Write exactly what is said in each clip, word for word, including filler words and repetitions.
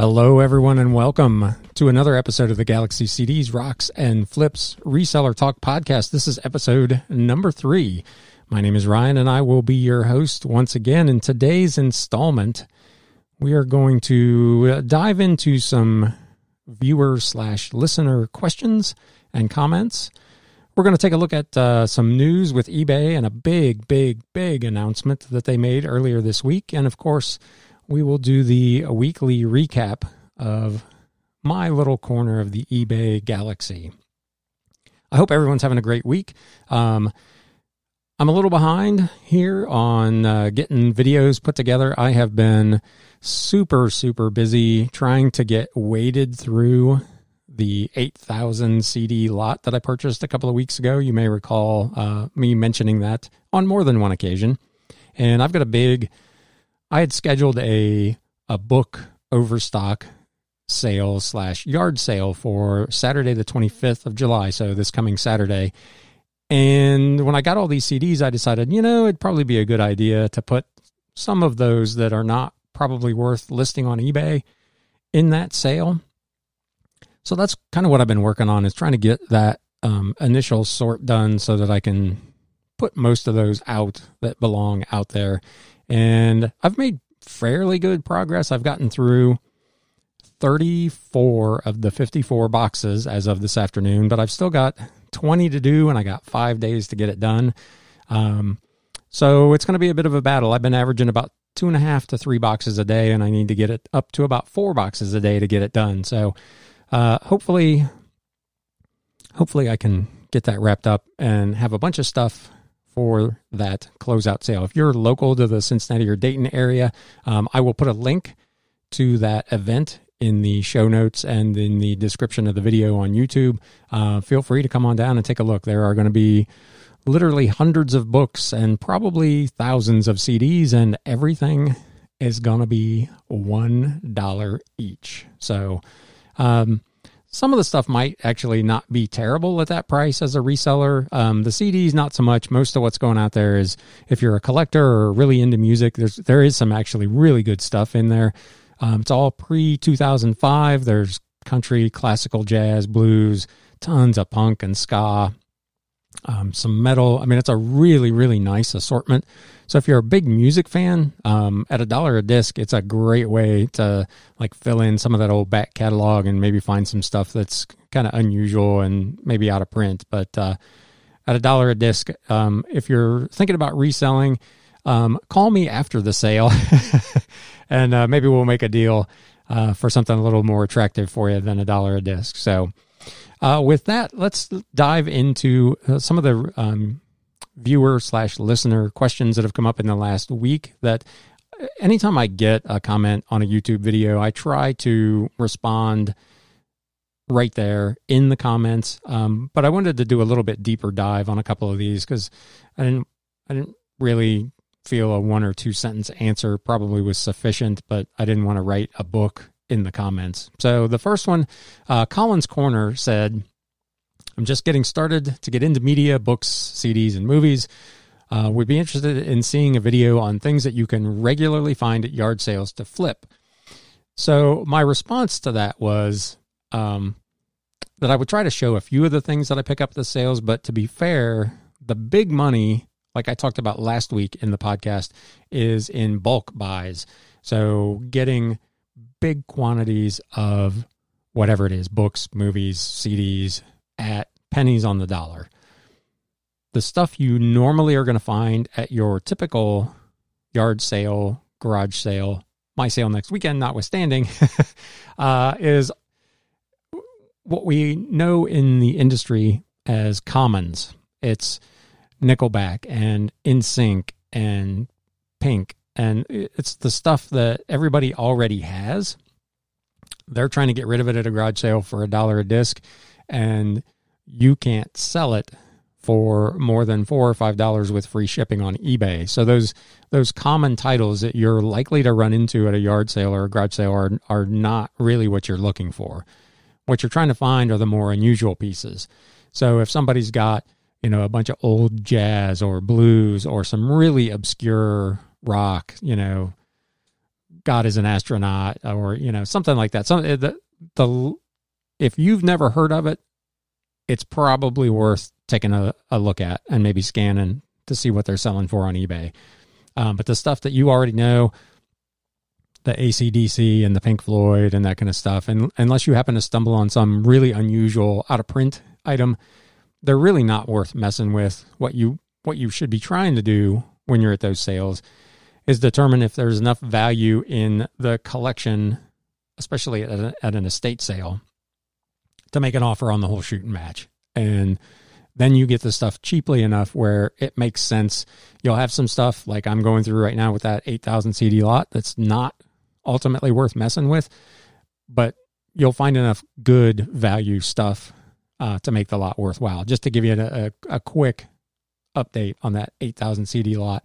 Hello, everyone, and welcome to another episode of the Galaxy C Ds, Rocks, and Flips Reseller Talk Podcast. This is episode number three. My name is Ryan, and I will be your host once again. In today's installment, we are going to dive into some viewer slash listener questions and comments. We're going to take a look at uh, some news with eBay and a big, big, big announcement that they made earlier this week. And, of course, we will do the weekly recap of my little corner of the eBay galaxy. I hope everyone's having a great week. Um, I'm a little behind here on uh, getting videos put together. I have been super, super busy trying to get waded through the eight thousand C D lot that I purchased a couple of weeks ago. You may recall uh, me mentioning that on more than one occasion. And I've got a big... I had scheduled a a book overstock sale slash yard sale for Saturday, the twenty-fifth of July, so this coming Saturday. And when I got all these C Ds, I decided, you know, it'd probably be a good idea to put some of those that are not probably worth listing on eBay in that sale. So that's kind of what I've been working on, is trying to get that um, initial sort done so that I can put most of those out that belong out there. And I've made fairly good progress. I've gotten through thirty-four of the fifty-four boxes as of this afternoon, but I've still got twenty to do, and I got five days to get it done. Um, so it's going to be a bit of a battle. I've been averaging about two and a half to three boxes a day, and I need to get it up to about four boxes a day to get it done. So uh, hopefully, hopefully I can get that wrapped up and have a bunch of stuff for that closeout sale. If you're local to the Cincinnati or Dayton area, um, I will put a link to that event in the show notes and in the description of the video on YouTube. Uh, feel free to come on down and take a look. There are going to be literally hundreds of books and probably thousands of C Ds, and everything is going to be one dollar each. So um, some of the stuff might actually not be terrible at that price as a reseller. Um, the C Ds, not so much. Most of what's going out there is, if you're a collector or really into music, there's, there is some actually really good stuff in there. Um, it's all pre two thousand five. There's country, classical, jazz, blues, tons of punk and ska, um, some metal. I mean, it's a really, really nice assortment. So if you're a big music fan, um, at a dollar a disc, it's a great way to like fill in some of that old back catalog and maybe find some stuff that's kind of unusual and maybe out of print. But uh, at a dollar a disc, um, if you're thinking about reselling, um, call me after the sale and uh, maybe we'll make a deal uh, for something a little more attractive for you than a dollar a disc. So uh, with that, let's dive into uh, some of the... Um, viewer slash listener questions that have come up in the last week. That anytime I get a comment on a YouTube video, I try to respond right there in the comments. Um, but I wanted to do a little bit deeper dive on a couple of these, because I didn't, I didn't really feel a one or two sentence answer probably was sufficient, but I didn't want to write a book in the comments. So the first one, uh, Collins Corner said, "I'm just getting started to get into media, books, C Ds, and movies. Uh, would be interested in seeing a video on things that you can regularly find at yard sales to flip." So my response to that was um, that I would try to show a few of the things that I pick up at the sales, but to be fair, the big money, like I talked about last week in the podcast, is in bulk buys. So getting big quantities of whatever it is, books, movies, C Ds, at pennies on the dollar. The stuff you normally are going to find at your typical yard sale, garage sale, my sale next weekend notwithstanding, uh, is what we know in the industry as commons. It's Nickelback and NSYNC and Pink, and it's the stuff that everybody already has. They're trying to get rid of it at a garage sale for a dollar a disc, and you can't sell it for more than four or five dollars with free shipping on eBay. So those those common titles that you're likely to run into at a yard sale or a garage sale are, are not really what you're looking for. What you're trying to find are the more unusual pieces. So if somebody's got, you know, a bunch of old jazz or blues or some really obscure rock, you know, God is an astronaut, or, you know, something like that. Some, the, the, if you've never heard of it, it's probably worth taking a, a look at and maybe scanning to see what they're selling for on eBay. Um, but the stuff that you already know, the A C D C and the Pink Floyd and that kind of stuff, and unless you happen to stumble on some really unusual out of print item, they're really not worth messing with. What you, what you should be trying to do when you're at those sales is determine if there's enough value in the collection, especially at, a, at an estate sale, to make an offer on the whole shoot and match. And then you get the stuff cheaply enough where it makes sense. You'll have some stuff like I'm going through right now with that eight thousand C D lot that's not ultimately worth messing with, but you'll find enough good value stuff uh, to make the lot worthwhile. Just to give you a, a, a quick update on that eight thousand C D lot,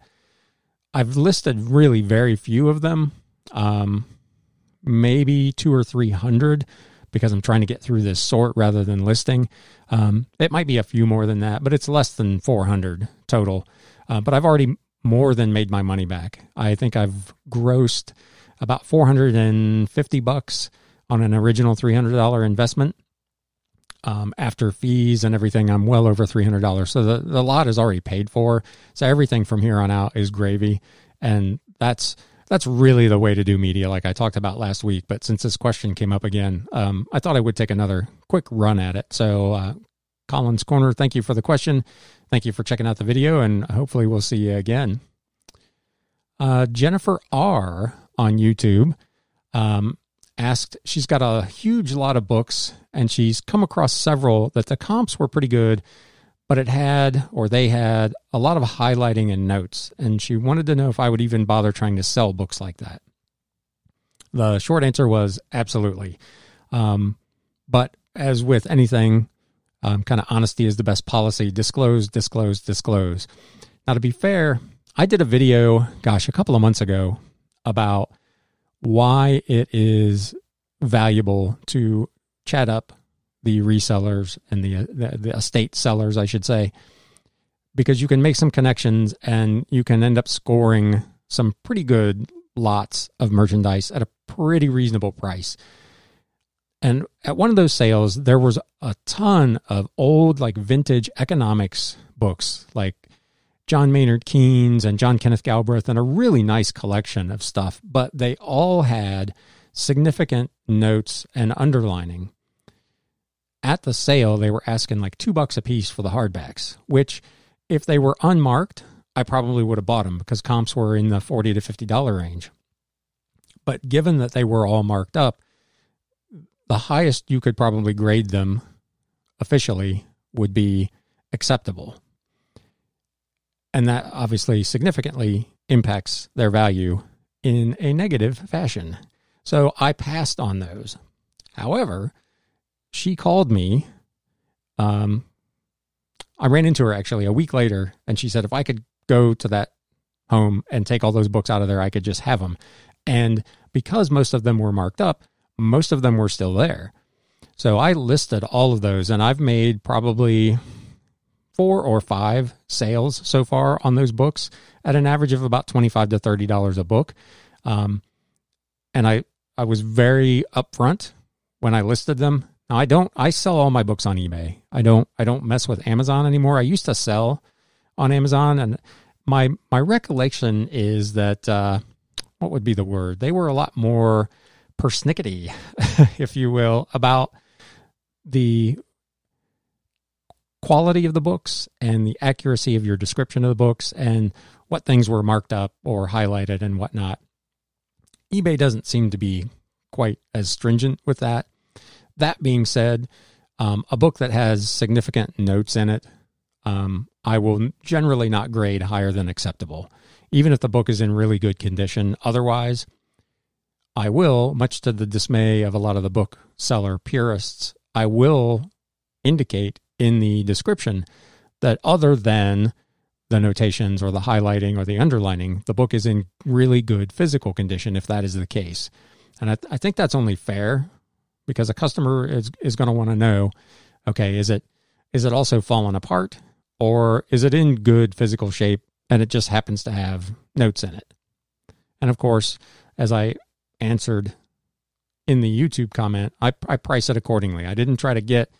I've listed really very few of them, um, maybe two or three hundred, because I'm trying to get through this sort rather than listing. Um, it might be a few more than that, but it's less than four hundred total. Uh, but I've already more than made my money back. I think I've grossed about four hundred fifty bucks on an original three hundred dollars investment. Um, after fees and everything, I'm well over three hundred dollars. So the, the lot is already paid for. So everything from here on out is gravy. And that's... That's really the way to do media, like I talked about last week. But since this question came up again, um, I thought I would take another quick run at it. So uh, Collins Corner, thank you for the question. Thank you for checking out the video, and hopefully we'll see you again. Uh, Jennifer R. on YouTube um, asked, she's got a huge lot of books, and she's come across several that the comps were pretty good, but it had, or they had, a lot of highlighting and notes, and she wanted to know if I would even bother trying to sell books like that. The short answer was absolutely. Um, but as with anything, um, kind of honesty is the best policy. Disclose, disclose, disclose. Now, to be fair, I did a video, gosh, a couple of months ago about why it is valuable to chat up the resellers and the, the the estate sellers, I should say, because you can make some connections and you can end up scoring some pretty good lots of merchandise at a pretty reasonable price. And at one of those sales, there was a ton of old, like vintage economics books, like John Maynard Keynes and John Kenneth Galbraith, and a really nice collection of stuff, but they all had significant notes and underlining. At the sale, they were asking like two bucks a piece for the hardbacks, which if they were unmarked, I probably would have bought them because comps were in the forty to fifty dollars range. But given that they were all marked up, the highest you could probably grade them officially would be acceptable. And that obviously significantly impacts their value in a negative fashion. So I passed on those. However, she called me. Um, I ran into her actually a week later, and she said if I could go to that home and take all those books out of there, I could just have them. And because most of them were marked up, most of them were still there. So I listed all of those, and I've made probably four or five sales so far on those books at an average of about twenty-five to thirty dollars a book. Um, and I, I was very upfront when I listed them. Now, I don't, I sell all my books on eBay. I don't, I don't mess with Amazon anymore. I used to sell on Amazon, and my, my recollection is that, uh, what would be the word? They were a lot more persnickety, if you will, about the quality of the books and the accuracy of your description of the books and what things were marked up or highlighted and whatnot. eBay doesn't seem to be quite as stringent with that. That being said, um, a book that has significant notes in it, um, I will generally not grade higher than acceptable. Even if the book is in really good condition, otherwise, I will, much to the dismay of a lot of the bookseller purists, I will indicate in the description that other than the notations or the highlighting or the underlining, the book is in really good physical condition if that is the case. And I, th- I think that's only fair, because a customer is, is going to want to know, okay, is it is it also fallen apart, or is it in good physical shape and it just happens to have notes in it? And of course, as I answered in the YouTube comment, I, I price it accordingly. I didn't try to get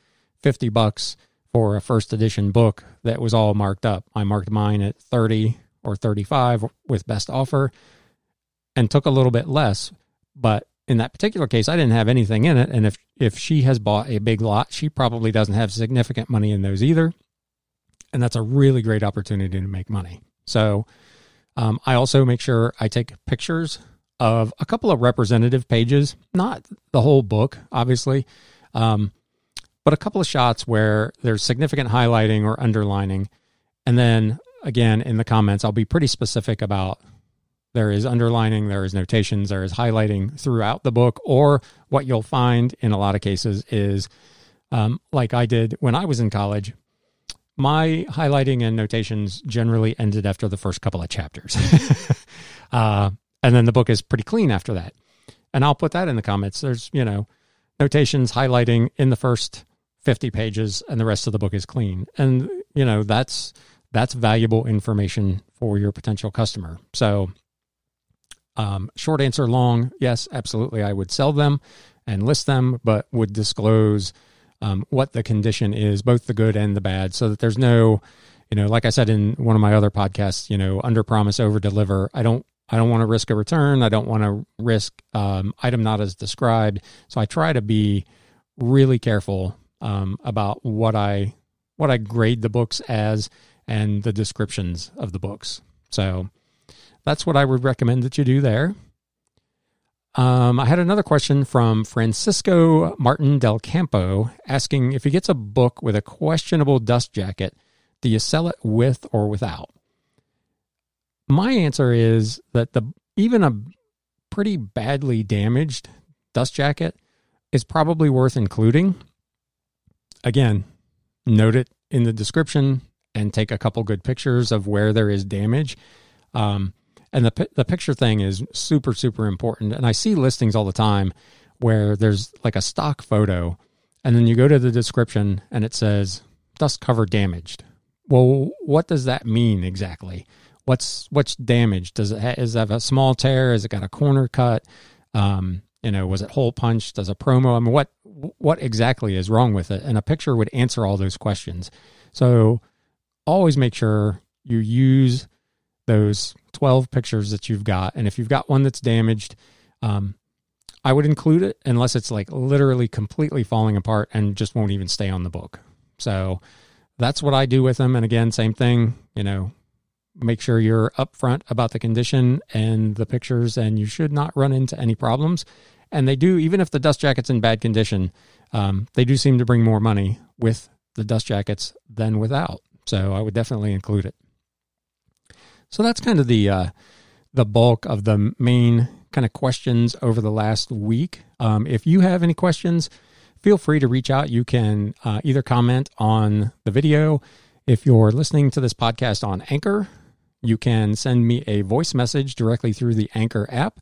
fifty bucks for a first edition book that was all marked up. I marked mine at thirty or thirty-five with best offer and took a little bit less. But in that particular case, I didn't have anything in it. And if, if she has bought a big lot, she probably doesn't have significant money in those either. And that's a really great opportunity to make money. So um, I also make sure I take pictures of a couple of representative pages, not the whole book, obviously, um, but a couple of shots where there's significant highlighting or underlining. And then again, in the comments, I'll be pretty specific about there is underlining, there is notations, there is highlighting throughout the book, or what you'll find in a lot of cases is, um, like I did when I was in college, my highlighting and notations generally ended after the first couple of chapters. uh, and then the book is pretty clean after that. And I'll put that in the comments. There's, you know, notations, highlighting in the first fifty pages and the rest of the book is clean. And, you know, that's that's valuable information for your potential customer. So um, short answer, long, yes, absolutely. I would sell them and list them, but would disclose um, what the condition is, both the good and the bad, so that there's no, you know, like I said in one of my other podcasts, you know, under promise, over deliver. I don't I don't want to risk a return. I don't want to risk um, item not as described. So I try to be really careful um, about what I what I grade the books as and the descriptions of the books. So that's what I would recommend that you do there. Um, I had another question from Francisco Martin Del Campo asking, if he gets a book with a questionable dust jacket, do you sell it with or without? My answer is that the even a pretty badly damaged dust jacket is probably worth including. Again, note it in the description and take a couple good pictures of where there is damage. Um, and the the picture thing is super, super important. And I see listings all the time where there's like a stock photo, and then you go to the description and it says, dust cover damaged. Well, what does that mean exactly? What's what's damaged? Does it, ha- does it have a small tear? Has it got a corner cut? Um, you know, was it hole punched? Does a promo? I mean, what what exactly is wrong with it? And a picture would answer all those questions. So always make sure you use those twelve pictures that you've got. And if you've got one that's damaged, um, I would include it unless it's like literally completely falling apart and just won't even stay on the book. So that's what I do with them. And again, same thing, you know, make sure you're upfront about the condition and the pictures, and you should not run into any problems. And they do, even if the dust jacket's in bad condition, um, they do seem to bring more money with the dust jackets than without. So I would definitely include it. So that's kind of the uh, the bulk of the main kind of questions over the last week. Um, if you have any questions, feel free to reach out. You can uh, either comment on the video. If you're listening to this podcast on Anchor, you can send me a voice message directly through the Anchor app.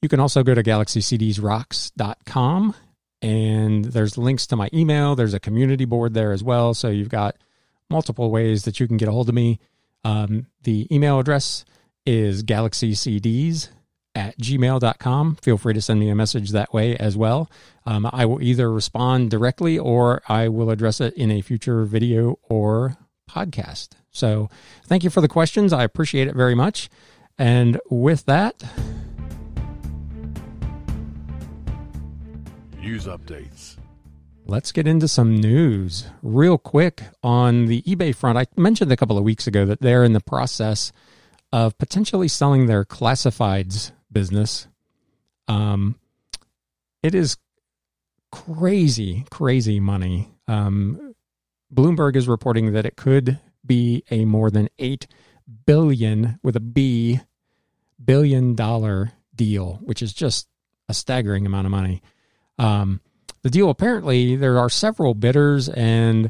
You can also go to galaxy c d s rocks dot com, and there's links to my email. There's a community board there as well, so you've got multiple ways that you can get a hold of me. Um, the email address is galaxy c d s at gmail dot com. Feel free to send me a message that way as well. Um, I will either respond directly, or I will address it in a future video or podcast. So thank you for the questions. I appreciate it very much. And with that, news updates. Let's get into some news real quick on the eBay front. I mentioned a couple of weeks ago that they're in the process of potentially selling their classifieds business. Um, it is crazy, crazy money. Um, Bloomberg is reporting that it could be a more than eight billion dollars with a B, billion dollar deal, which is just a staggering amount of money. Um, The deal, apparently, there are several bidders, and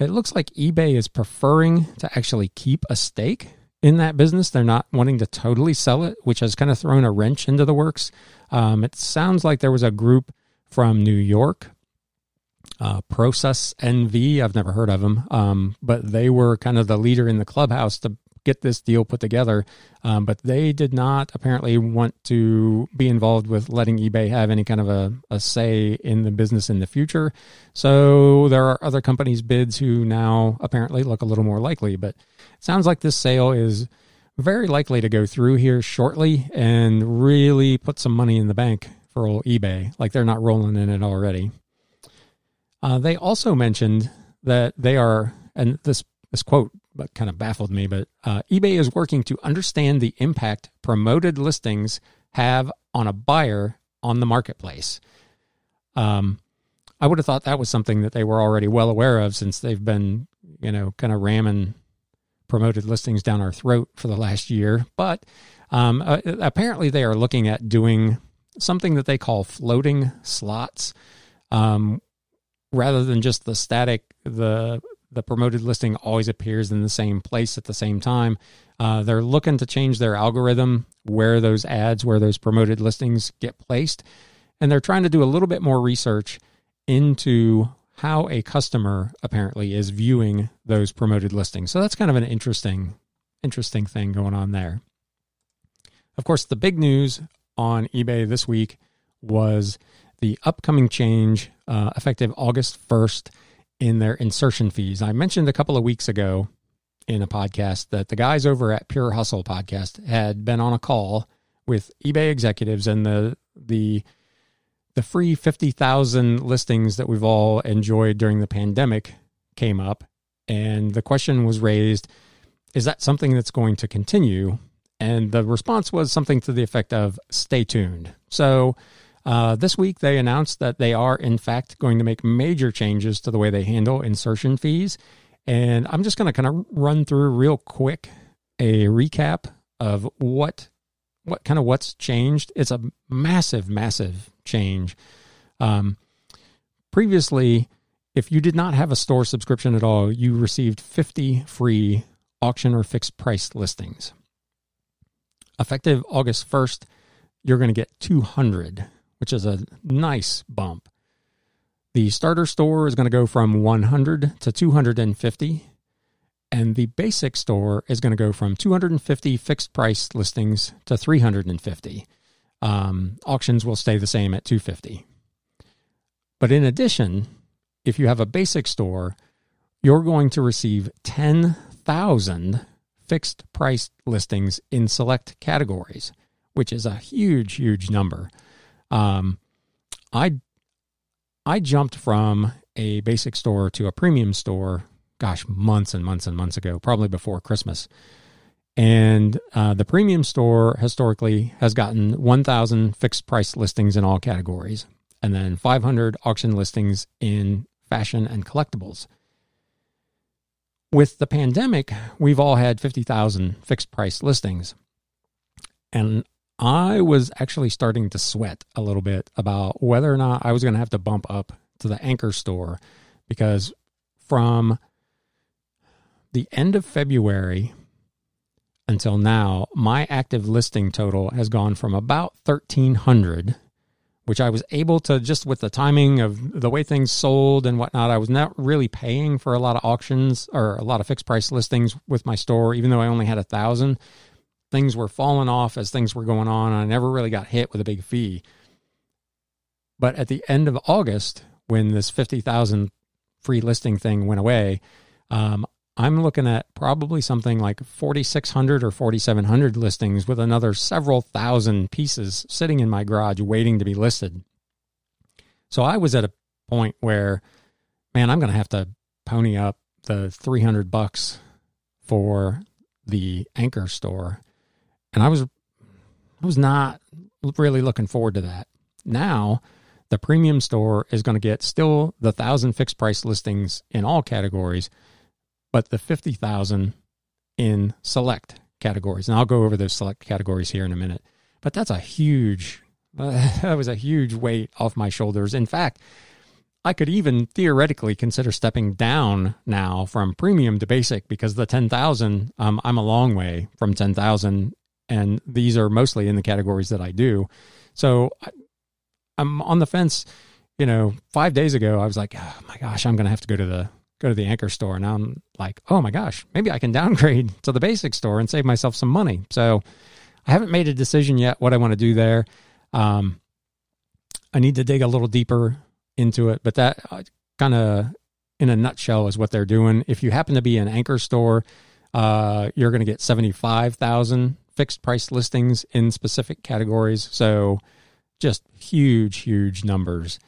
it looks like eBay is preferring to actually keep a stake in that business. They're not wanting to totally sell it, which has kind of thrown a wrench into the works. Um, it sounds like there was a group from New York, uh, Process N V. I've never heard of them, um, but they were kind of the leader in the clubhouse to get this deal put together. Um, but they did not apparently want to be involved with letting eBay have any kind of a, a say in the business in the future. So there are other companies' bids who now apparently look a little more likely. But it sounds like this sale is very likely to go through here shortly and really put some money in the bank for old eBay, like they're not rolling in it already. Uh, they also mentioned that they are, and this this quote but kind of baffled me, but uh, eBay is working to understand the impact promoted listings have on a buyer on the marketplace. Um, I would have thought that was something that they were already well aware of, since they've been, you know, kind of ramming promoted listings down our throat for the last year. But um, uh, apparently they are looking at doing something that they call floating slots, um, rather than just the static, the the promoted listing always appears in the same place at the same time. Uh, they're looking to change their algorithm where those ads, where those promoted listings get placed. And they're trying to do a little bit more research into how a customer apparently is viewing those promoted listings. So that's kind of an interesting, interesting thing going on there. Of course, the big news on eBay this week was the upcoming change uh, effective August first in their insertion fees. I mentioned a couple of weeks ago in a podcast that the guys over at Pure Hustle Podcast had been on a call with eBay executives, and the the the free fifty thousand listings that we've all enjoyed during the pandemic came up, and the question was raised, is that something that's going to continue? And the response was something to the effect of, stay tuned. So uh, this week they announced that they are, in fact, going to make major changes to the way they handle insertion fees. And I'm just going to kind of run through real quick a recap of what what kind of what's changed. It's a massive, massive change. Um, previously, if you did not have a store subscription at all, you received fifty free auction or fixed price listings. Effective August first, you're going to get two hundred, which is a nice bump. The starter store is going to go from one hundred to two hundred fifty, and the basic store is going to go from two hundred fifty fixed price listings to three hundred fifty. Um, auctions will stay the same at two hundred fifty. But in addition, if you have a basic store, you're going to receive ten thousand fixed price listings in select categories, which is a huge, huge number. Um, I, I jumped from a basic store to a premium store, gosh, months and months and months ago, probably before Christmas. And uh, the premium store historically has gotten one thousand fixed price listings in all categories, and then five hundred auction listings in fashion and collectibles. With the pandemic, we've all had fifty thousand fixed price listings. And I was actually starting to sweat a little bit about whether or not I was going to have to bump up to the anchor store, because from the end of February until now, my active listing total has gone from about thirteen hundred, which I was able to, just with the timing of the way things sold and whatnot, I was not really paying for a lot of auctions or a lot of fixed price listings with my store, even though I only had a thousand. Things were falling off as things were going on, and I never really got hit with a big fee. But at the end of August, when this fifty thousand free listing thing went away, um, I'm looking at probably something like forty-six hundred or forty-seven hundred listings with another several thousand pieces sitting in my garage waiting to be listed. So I was at a point where, man, I'm going to have to pony up the three hundred bucks for the anchor store. And I was, I was not really looking forward to that. Now, the premium store is going to get still the one thousand fixed price listings in all categories, but the fifty thousand in select categories. And I'll go over those select categories here in a minute. But that's a huge, uh, that was a huge weight off my shoulders. In fact, I could even theoretically consider stepping down now from premium to basic, because the ten thousand, um, I'm a long way from ten thousand, and these are mostly in the categories that I do. So I, I'm on the fence. You know, five days ago, I was like, oh my gosh, I'm going to have to go to the go to the Anchor store. And I'm like, oh my gosh, maybe I can downgrade to the basic store and save myself some money. So I haven't made a decision yet what I want to do there. Um, I need to dig a little deeper into it, but that uh, kind of in a nutshell is what they're doing. If you happen to be an Anchor store, uh, you're going to get seventy-five thousand fixed price listings in specific categories. So just huge, huge numbers.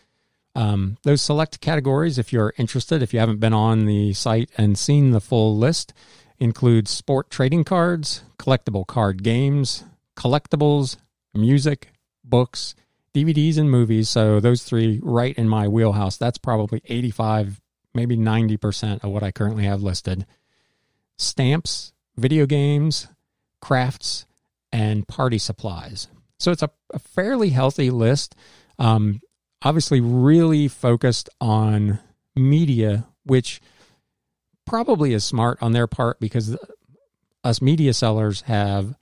Um, those select categories, if you're interested, if you haven't been on the site and seen the full list, include sport trading cards, collectible card games, collectibles, music, books, D V Ds, and movies. So those three right in my wheelhouse. That's probably eighty-five, maybe ninety percent of what I currently have listed. Stamps, video games, crafts, and party supplies. So it's a, a fairly healthy list. Um, obviously really focused on media, which probably is smart on their part because the, us media sellers have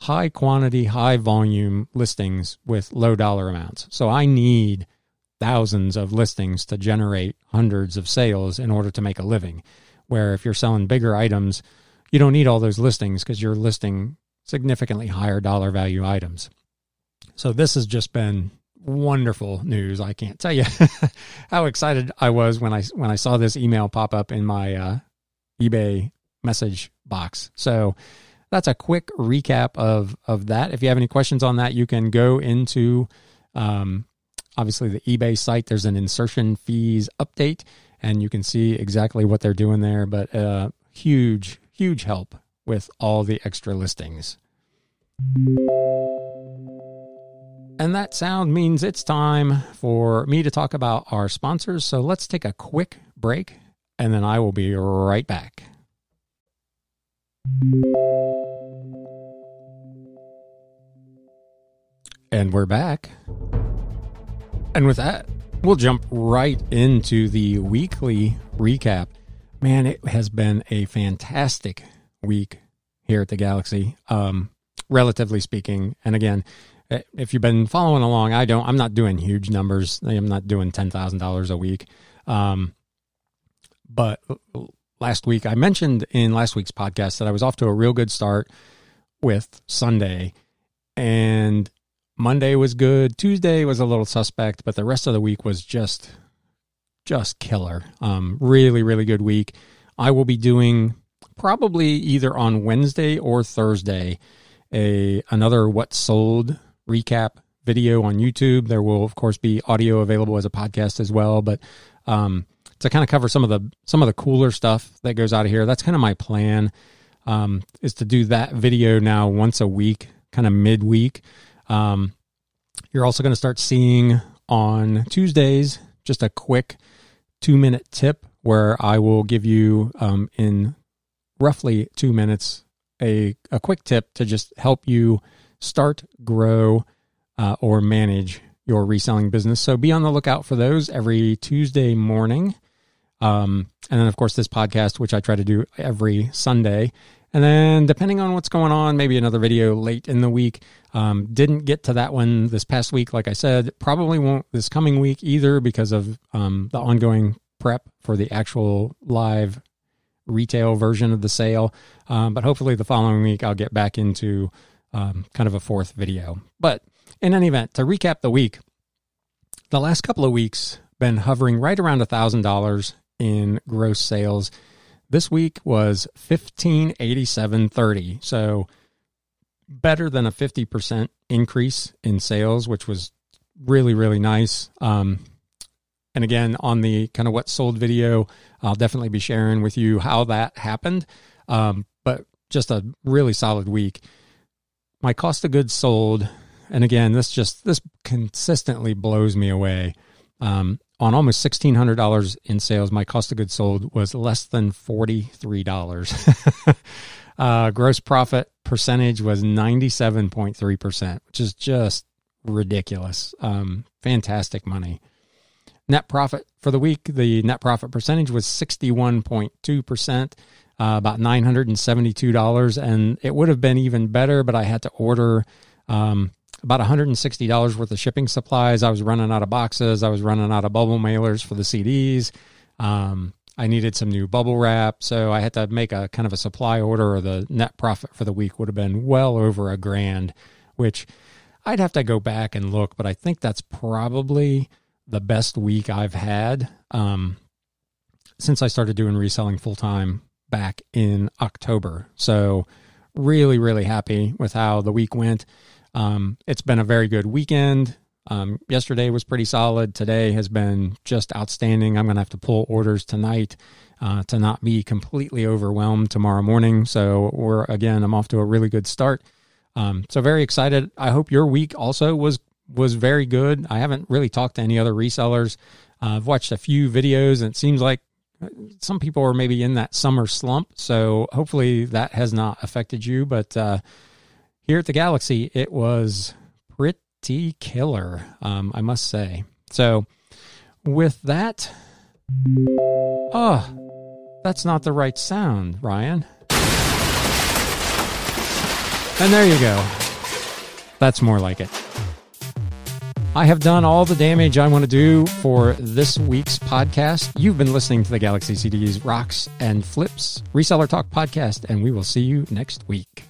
high quantity, high volume listings with low dollar amounts. So I need thousands of listings to generate hundreds of sales in order to make a living. Where if you're selling bigger items, you don't need all those listings because you're listing significantly higher dollar value items. So this has just been wonderful news. I can't tell you how excited I was when I when I saw this email pop up in my uh, eBay message box. So that's a quick recap of of that. If you have any questions on that, you can go into um, obviously the eBay site. There's an insertion fees update, and you can see exactly what they're doing there. But uh, huge, huge help with all the extra listings. And that sound means it's time for me to talk about our sponsors. So let's take a quick break, and then I will be right back. And we're back. And with that, we'll jump right into the weekly recap. Man, it has been a fantastic week here at the Galaxy, um, relatively speaking. And again, if you've been following along, I don't, I'm not doing huge numbers. I'm not doing ten thousand dollars a week. Um, but last week, I mentioned in last week's podcast that I was off to a real good start with Sunday, and Monday was good. Tuesday was a little suspect, but the rest of the week was just, just killer. Um, really, really good week. I will be doing probably either on Wednesday or Thursday, a, another What Sold recap video on YouTube. There will of course be audio available as a podcast as well, but, um, to kind of cover some of the, some of the cooler stuff that goes out of here. That's kind of my plan, um, is to do that video now once a week, kind of midweek. Um, you're also going to start seeing on Tuesdays, just a quick two minute tip where I will give you, um, in roughly two minutes, a, a quick tip to just help you start, grow, uh, or manage your reselling business. So be on the lookout for those every Tuesday morning. Um, and then of course this podcast, which I try to do every Sunday. And then depending on what's going on, maybe another video late in the week. Um, didn't get to that one this past week. Like I said, probably won't this coming week either because of um, the ongoing prep for the actual live retail version of the sale. Um, but hopefully the following week I'll get back into um, kind of a fourth video. But in any event, to recap the week, the last couple of weeks been hovering right around one thousand dollars in gross sales. This week was fifteen eighty-seven thirty, so better than a fifty percent increase in sales, which was really, really nice. Um, and again, on the kind of What Sold video, I'll definitely be sharing with you how that happened, um, but just a really solid week. My cost of goods sold, and again, this just this consistently blows me away. Um, On almost sixteen hundred dollars in sales, my cost of goods sold was less than forty-three dollars. uh, gross profit percentage was ninety-seven point three percent, which is just ridiculous. Um, fantastic money. Net profit for the week, the net profit percentage was sixty-one point two percent, uh, about nine hundred seventy-two dollars. And it would have been even better, but I had to order Um, about one hundred sixty dollars worth of shipping supplies. I was running out of boxes. I was running out of bubble mailers for the C Ds. Um, I needed some new bubble wrap. So I had to make a kind of a supply order, or the net profit for the week would have been well over a grand, which I'd have to go back and look, but I think that's probably the best week I've had um, since I started doing reselling full-time back in October. So really, really happy with how the week went. Um, it's been a very good weekend. Um, yesterday was pretty solid. Today has been just outstanding. I'm going to have to pull orders tonight uh, to not be completely overwhelmed tomorrow morning. So we're, again, I'm off to a really good start. Um, so very excited. I hope your week also was, was very good. I haven't really talked to any other resellers. Uh, I've watched a few videos, and it seems like some people are maybe in that summer slump. So hopefully that has not affected you. But uh, here at the Galaxy, it was pretty T killer, um, I must say. So with that, oh, that's not the right sound, Ryan. And there you go. That's more like it. I have done all the damage I want to do for this week's podcast. You've been listening to the Galaxy C Ds, Rocks, and Flips Reseller Talk Podcast, and we will see you next week.